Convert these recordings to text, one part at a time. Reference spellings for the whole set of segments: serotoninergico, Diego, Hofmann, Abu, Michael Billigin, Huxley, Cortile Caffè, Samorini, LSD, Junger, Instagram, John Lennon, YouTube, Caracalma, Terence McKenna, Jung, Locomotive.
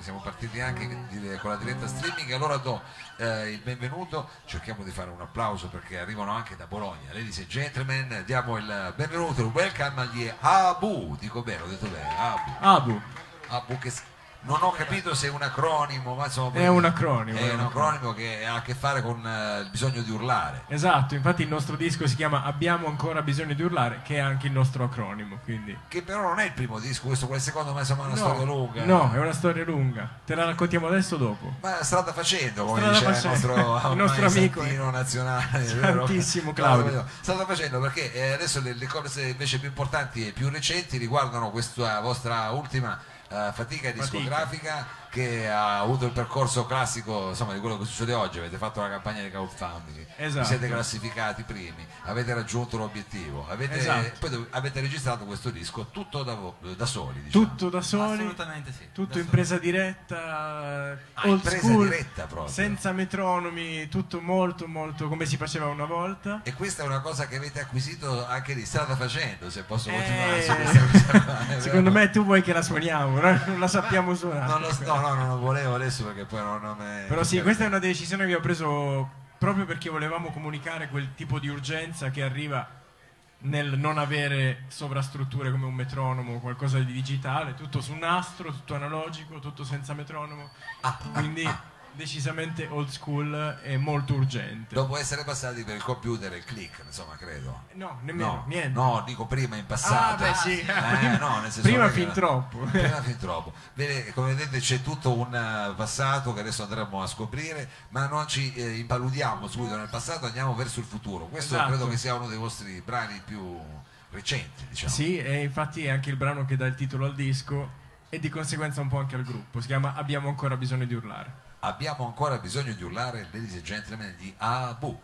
siamo partiti anche con la diretta streaming, e allora do il benvenuto, cerchiamo di fare un applauso perché arrivano anche da Bologna. Ladies and gentlemen, diamo il benvenuto, il welcome agli Abu, dico bene, ho detto bene, Abu che non ho capito se è un acronimo, ma insomma è un acronimo, è un acronimo che ha a che fare con il bisogno di urlare. Esatto, infatti il nostro disco si chiama Abbiamo ancora bisogno di urlare, che è anche il nostro acronimo, quindi. Che però non è il primo disco, questo è il secondo, ma insomma è una storia lunga. No, è una storia lunga, te la raccontiamo adesso o dopo? Ma strada facendo, come dice il nostro amico nazionale, tantissimo Claudio. Strada facendo, perché adesso le cose invece più importanti e più recenti riguardano questa vostra ultima fatica discografica, che ha avuto il percorso classico, insomma, di quello che succede oggi. Avete fatto la campagna di crowdfunding, esatto, siete classificati primi, avete raggiunto l'obiettivo, esatto, poi avete registrato questo disco tutto da soli, diciamo. Tutto da soli, assolutamente sì, tutto in presa diretta, old school, proprio senza metronomi, tutto molto molto come si faceva una volta. E questa è una cosa che avete acquisito anche di strada facendo, se posso continuare su questa. Secondo me tu vuoi che la suoniamo, non la sappiamo suonare. No, non volevo adesso perché poi non è... Però sì, questa è una decisione che ho preso proprio perché volevamo comunicare quel tipo di urgenza che arriva nel non avere sovrastrutture come un metronomo o qualcosa di digitale, tutto su nastro, tutto analogico, tutto senza metronomo, quindi decisamente old school e molto urgente. Dopo essere passati per il computer e il click, insomma, credo. No, nemmeno, niente. No, dico prima in passato. Prima fin troppo. Bene, come vedete c'è tutto un passato che adesso andremo a scoprire, ma non ci impaludiamo subito nel passato, andiamo verso il futuro. Questo credo che sia uno dei vostri brani più recenti, diciamo. Sì, e infatti è anche il brano che dà il titolo al disco e di conseguenza un po' anche al gruppo. Si chiama Abbiamo ancora bisogno di urlare. Abbiamo ancora bisogno di urlare, ladies and gentlemen, di Abu.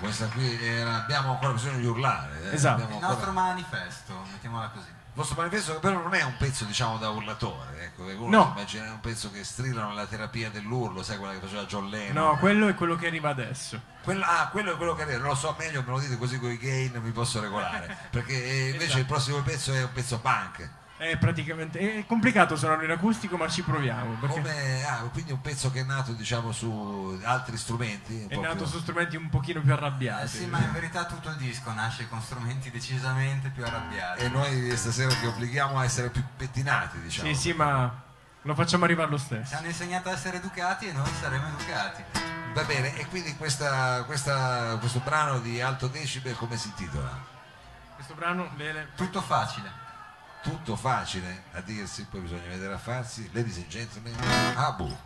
Questa qui era Abbiamo ancora bisogno di urlare. Esatto. Il nostro manifesto, mettiamo chiamiamola così. Il vostro manifesto però non è un pezzo, diciamo, da urlatore, ecco, uno si immagina un pezzo che strillano alla terapia dell'urlo, sai, quella che faceva John Lennon. No, quello è quello che arriva adesso. Quello è quello che arriva, non lo so meglio, me lo dite così con i gain mi posso regolare, perché invece esatto. Il prossimo pezzo è un pezzo punk. È praticamente, è complicato suonare in acustico, ma ci proviamo. Perché... quindi un pezzo che è nato, diciamo, su altri strumenti. Su strumenti un pochino più arrabbiati. Sì, ma in verità tutto il disco nasce con strumenti decisamente più arrabbiati. E noi stasera ti obblighiamo a essere più pettinati, diciamo. Sì, sì, ma lo facciamo arrivare lo stesso. Ci hanno insegnato a essere educati e noi saremo educati. Va bene, e quindi questo brano di Alto Decibel come si intitola? Questo brano, bene, Tutto Facile. Tutto facile a dirsi, poi bisogna vedere a farsi. Ladies and gentlemen, Abu.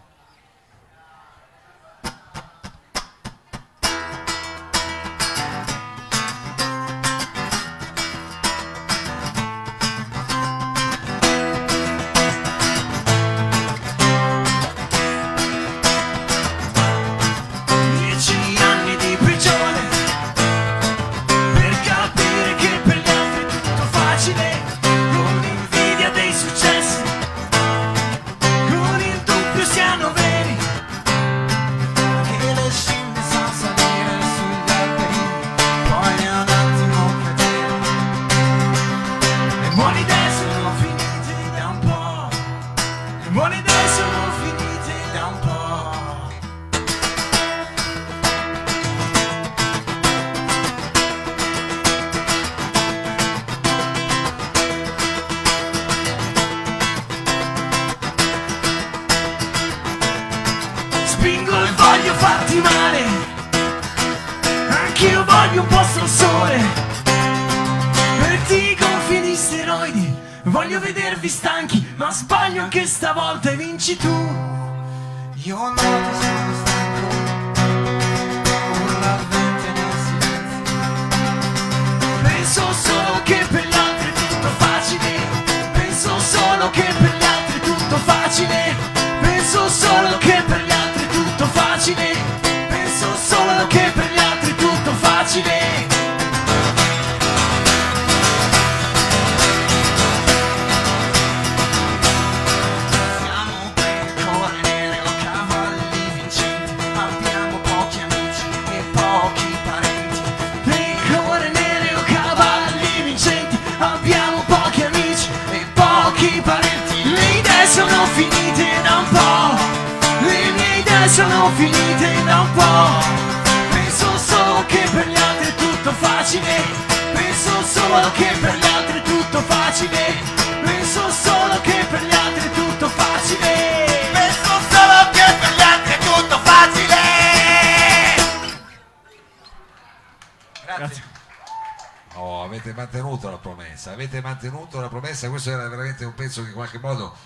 Questo era veramente un pezzo che in qualche modo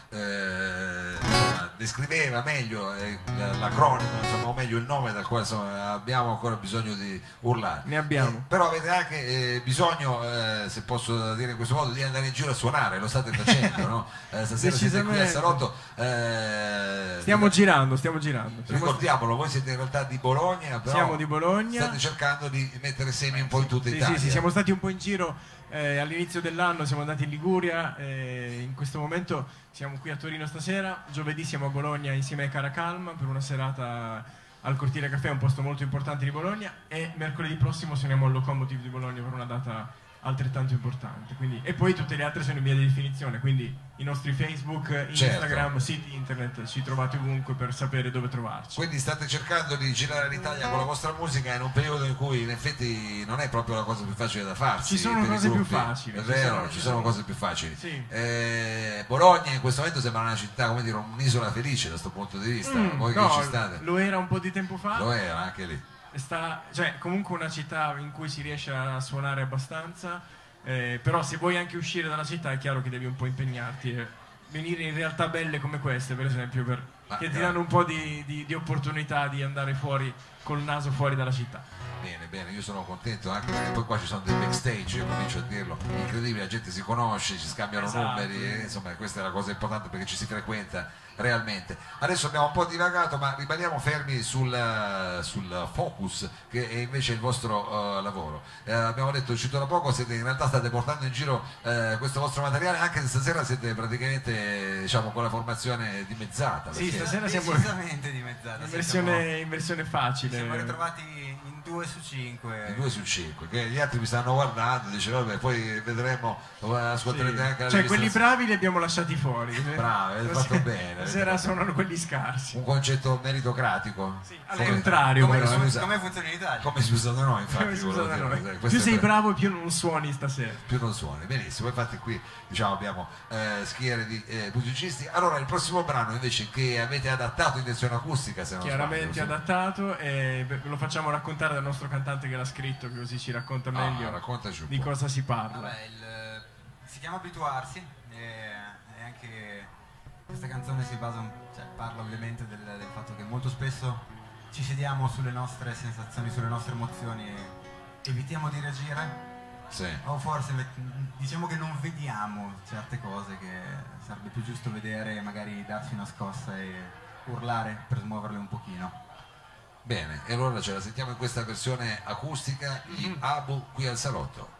descriveva meglio l'acronimo, insomma, o meglio il nome dal quale, insomma, abbiamo ancora bisogno di urlare. Ne abbiamo. Però avete anche bisogno, se posso dire in questo modo, di andare in giro a suonare, lo state facendo, no? Stasera siete qui a Salotto. Stiamo girando. Ricordiamolo, voi siete in realtà di Bologna, però siamo di Bologna. State cercando di mettere semi un po' in tutta Italia. Sì, siamo stati un po' in giro. All'inizio dell'anno siamo andati in Liguria, in questo momento siamo qui a Torino stasera, giovedì siamo a Bologna insieme a Caracalma per una serata al Cortile Caffè, un posto molto importante di Bologna, e mercoledì prossimo suoniamo al Locomotive di Bologna per una data altrettanto importante, quindi, e poi tutte le altre sono in via di definizione, quindi i nostri Facebook, Instagram, siti internet, ci trovate ovunque per sapere dove trovarci. Quindi state cercando di girare l'Italia con la vostra musica in un periodo in cui in effetti non è proprio la cosa più facile da farsi. Ci sono cose più facili. È vero, ci sono cose più facili. Sì. Bologna in questo momento sembra una città, come dire, un'isola felice da questo punto di vista. Voi che ci state? Lo era un po' di tempo fa. Lo era anche lì. Cioè, comunque una città in cui si riesce a suonare abbastanza. Però se vuoi anche uscire dalla città è chiaro che devi un po' impegnarti e venire in realtà belle come queste, per esempio, che ti danno un po' di opportunità di andare fuori col naso fuori dalla città. Bene, bene, io sono contento anche perché poi qua ci sono dei backstage, io comincio a dirlo, incredibile, la gente si conosce, ci scambiano numeri, insomma questa è la cosa importante perché ci si frequenta realmente. Adesso abbiamo un po' divagato, ma rimaniamo fermi sul focus che è invece il vostro lavoro. Abbiamo detto uscito da poco, siete, in realtà state portando in giro questo vostro materiale, anche se stasera siete praticamente, diciamo, con la formazione dimezzata. Sì, stasera siamo decisamente dimezzata. In versione facile. Siamo ritrovati in 2 su 5. In 2 su 5, che gli altri mi stanno guardando, dice vabbè, poi vedremo, ascolterete anche la registrazione. Quelli bravi li abbiamo lasciati fuori. Bravi, avete fatto bene. Stasera sono quelli scarsi. Un concetto meritocratico? Sì, al contrario. Come funziona in Italia? Come si usa da noi, infatti. Più sei bravo e più non suoni stasera. Più non suoni, benissimo. Infatti qui, diciamo, abbiamo schiere di musicisti. Allora, il prossimo brano invece che avete adattato in versione acustica, se non sbaglio. Chiaramente adattato, e lo facciamo raccontare dal nostro cantante che l'ha scritto, che così ci racconta meglio di cosa si parla. Vabbè, si chiama Abituarsi, e anche questa canzone si basa, cioè, parla ovviamente del fatto che molto spesso ci sediamo sulle nostre sensazioni, sulle nostre emozioni e evitiamo di reagire. Sì. O forse diciamo che non vediamo certe cose che sarebbe più giusto vedere, magari darci una scossa e urlare per smuoverle un pochino. Bene, e allora ce la sentiamo in questa versione acustica di Abu qui al salotto.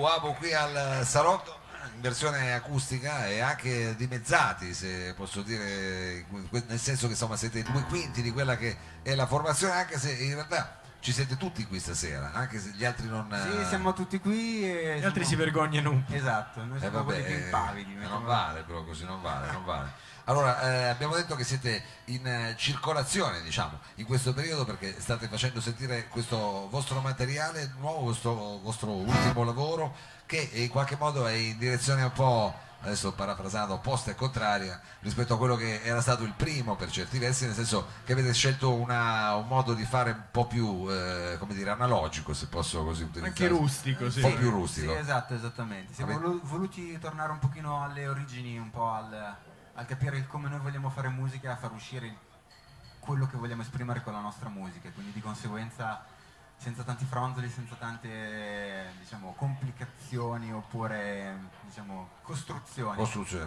Abu qui al salotto in versione acustica e anche dimezzati, se posso dire, nel senso che insomma siete 2/5 di quella che è la formazione, anche se in realtà Ci siete tutti qui stasera, anche se gli altri non... Sì, siamo tutti qui e... Gli altri si vergognano un po'. Esatto, noi siamo quelli più impavidi. Non vale però così, non vale. Allora, abbiamo detto che siete in circolazione, diciamo, in questo periodo, perché state facendo sentire questo vostro materiale nuovo, vostro ultimo lavoro, che in qualche modo è in direzione un po', adesso parafrasando, opposta e contraria rispetto a quello che era stato il primo, per certi versi, nel senso che avete scelto un modo di fare un po' più come dire, analogico, se posso così utilizzare, anche rustico, sì. Un po' più rustico, sì, esatto, esattamente. Siamo voluti tornare un pochino alle origini, un po' al capire il come noi vogliamo fare musica, a far uscire quello che vogliamo esprimere con la nostra musica, quindi di conseguenza senza tanti fronzoli, senza tante, diciamo, complicazioni oppure, diciamo, costruzioni.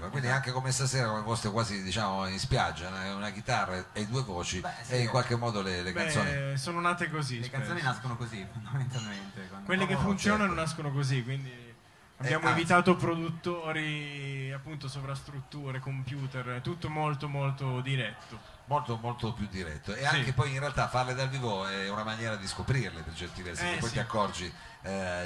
Quindi anche come stasera, come foste quasi, diciamo, in spiaggia, una chitarra e due voci. Beh, sì, e in qualche modo le canzoni sono nate così, le spesso. Canzoni nascono così fondamentalmente, quelle che funzionano, certo, nascono così, quindi abbiamo evitato produttori, appunto, sovrastrutture, computer, tutto molto molto diretto. Molto più diretto, e anche, sì, poi in realtà farle dal vivo è una maniera di scoprirle, per certi versi, poi sì, ti accorgi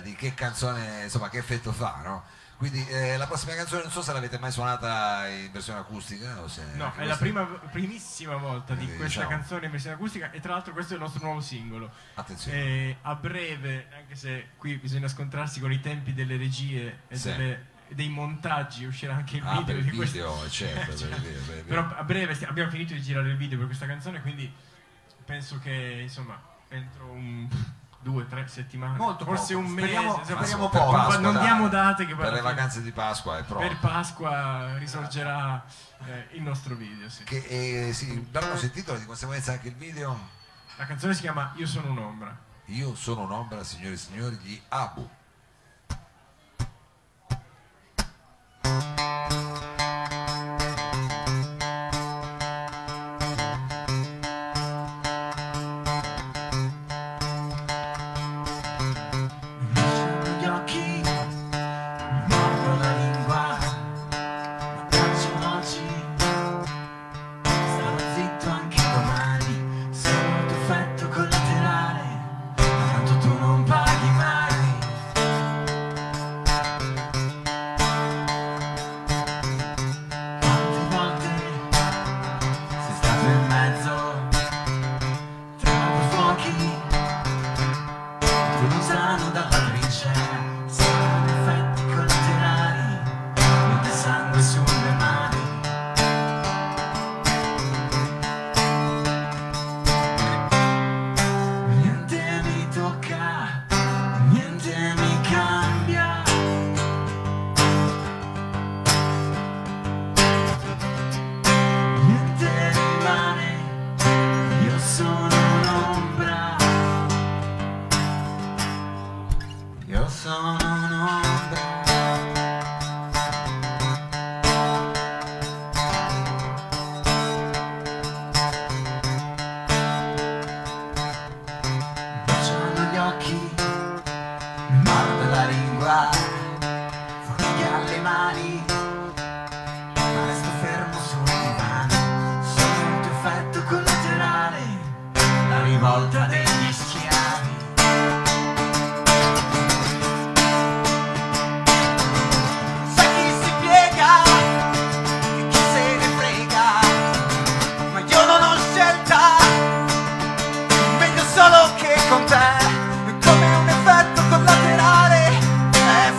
di che canzone, insomma, che effetto fa, no? Quindi la prossima canzone non so se l'avete mai suonata in versione acustica o se... No, è la primissima volta di questa, diciamo, canzone in versione acustica, e tra l'altro questo è il nostro nuovo singolo. Attenzione, a breve, anche se qui bisogna scontrarsi con i tempi delle regie e sì, dei montaggi, uscirà anche il video di questo, certo, cioè, per però a breve abbiamo finito di girare il video per questa canzone, quindi penso che, insomma, entro 2-3 settimane, molto forse poco, un mese, speriamo poco, Pasqua, non diamo date, che per le vacanze di Pasqua è pronto. Per Pasqua risorgerà il nostro video, sì. Che sì, l'hanno sentito, di conseguenza anche il video. La canzone si chiama Io sono un'ombra. Io sono un'ombra, signori e signori, di Abu. Solo che con te, come un effetto collaterale, è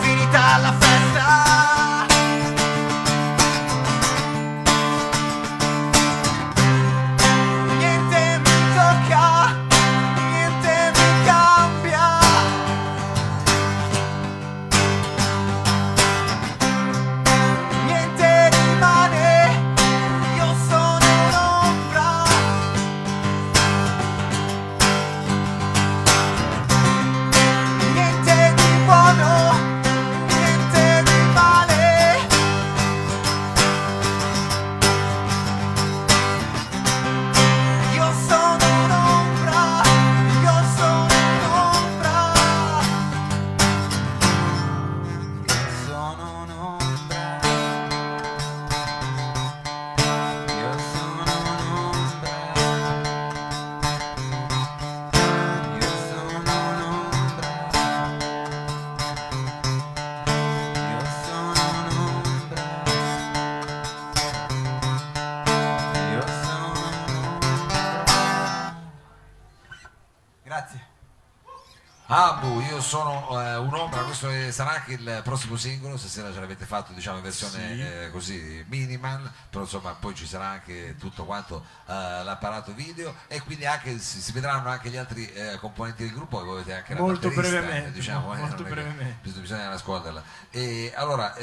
Abu, io sono un'ombra, questo sarà anche il prossimo singolo, stasera ce l'avete fatto diciamo in versione sì, così minimal, però insomma poi ci sarà anche tutto quanto l'apparato video e quindi anche si vedranno anche gli altri componenti del gruppo che voi avete anche la molto brevemente, diciamo, molto brevemente. Bisogna nasconderla. E allora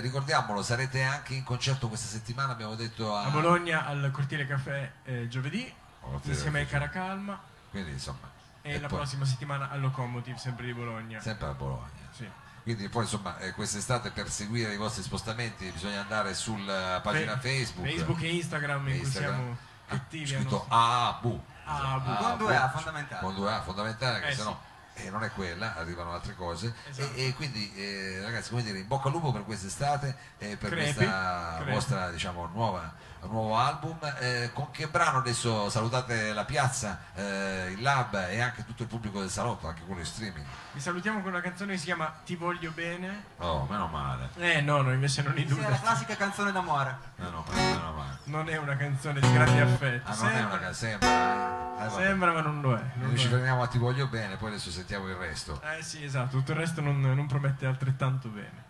ricordiamolo, sarete anche in concerto questa settimana, abbiamo detto a Bologna al Cortile Caffè giovedì, insieme ai Caracalma. Quindi insomma e la prossima settimana al Locomotive, sempre di Bologna. Sempre a Bologna. Sì. Quindi poi insomma quest'estate per seguire i vostri spostamenti bisogna andare sulla pagina Facebook e Instagram in cui siamo attivi. Scritto Abu. Con 2A fondamentale. Con 2A fondamentale, che sennò non è quella, arrivano altre cose. Esatto. E quindi ragazzi, come dire, in bocca al lupo per quest'estate e per questa vostra diciamo nuovo album. Con che brano adesso salutate la piazza, il lab e anche tutto il pubblico del salotto, anche quello in streaming? Vi salutiamo con una canzone che si chiama Ti voglio bene. Oh, meno male. No, invece non induca. È la classica canzone d'amore. Meno male. Non è una canzone di grande affetto. Non è una canzone, sembra ma non lo è. Noi ci fermiamo a Ti voglio bene, poi adesso sentiamo il resto. Sì, esatto, tutto il resto non promette altrettanto bene.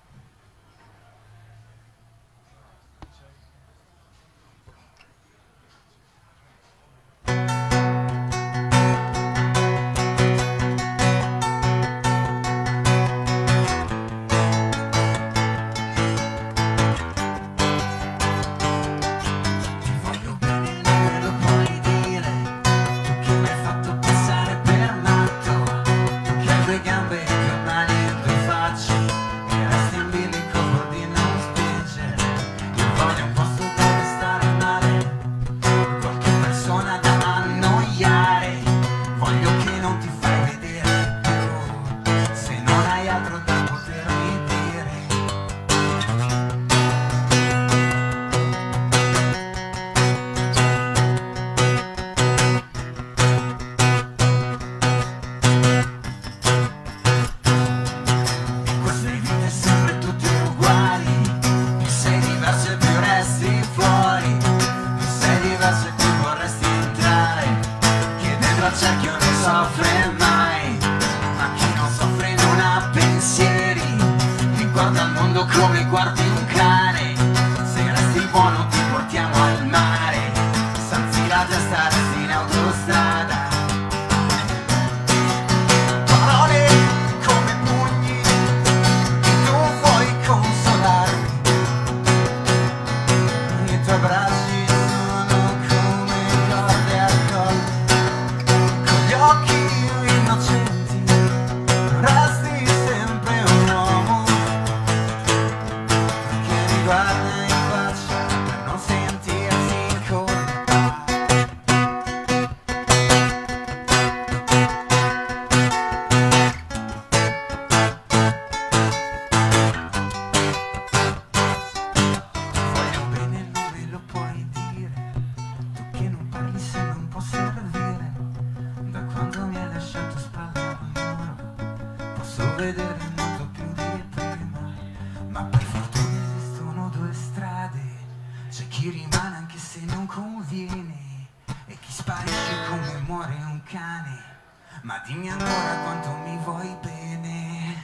Ma dimmi ancora quanto mi vuoi bene.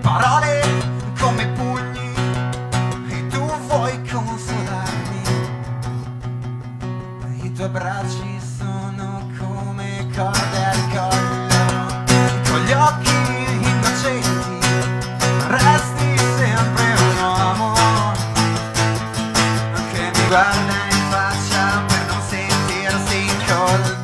Parole come pugni e tu vuoi consolarmi. I tuoi bracci sono come corde al collo. Con gli occhi innocenti resti sempre un uomo che mi guarda in faccia per non sentirsi colpa.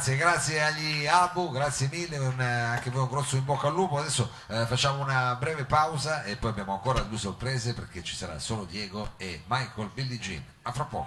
Grazie agli Abu, grazie mille, anche voi un grosso in bocca al lupo. Adesso facciamo una breve pausa e poi abbiamo ancora due sorprese perché ci sarà solo Diego e Michael Billigin. A fra poco.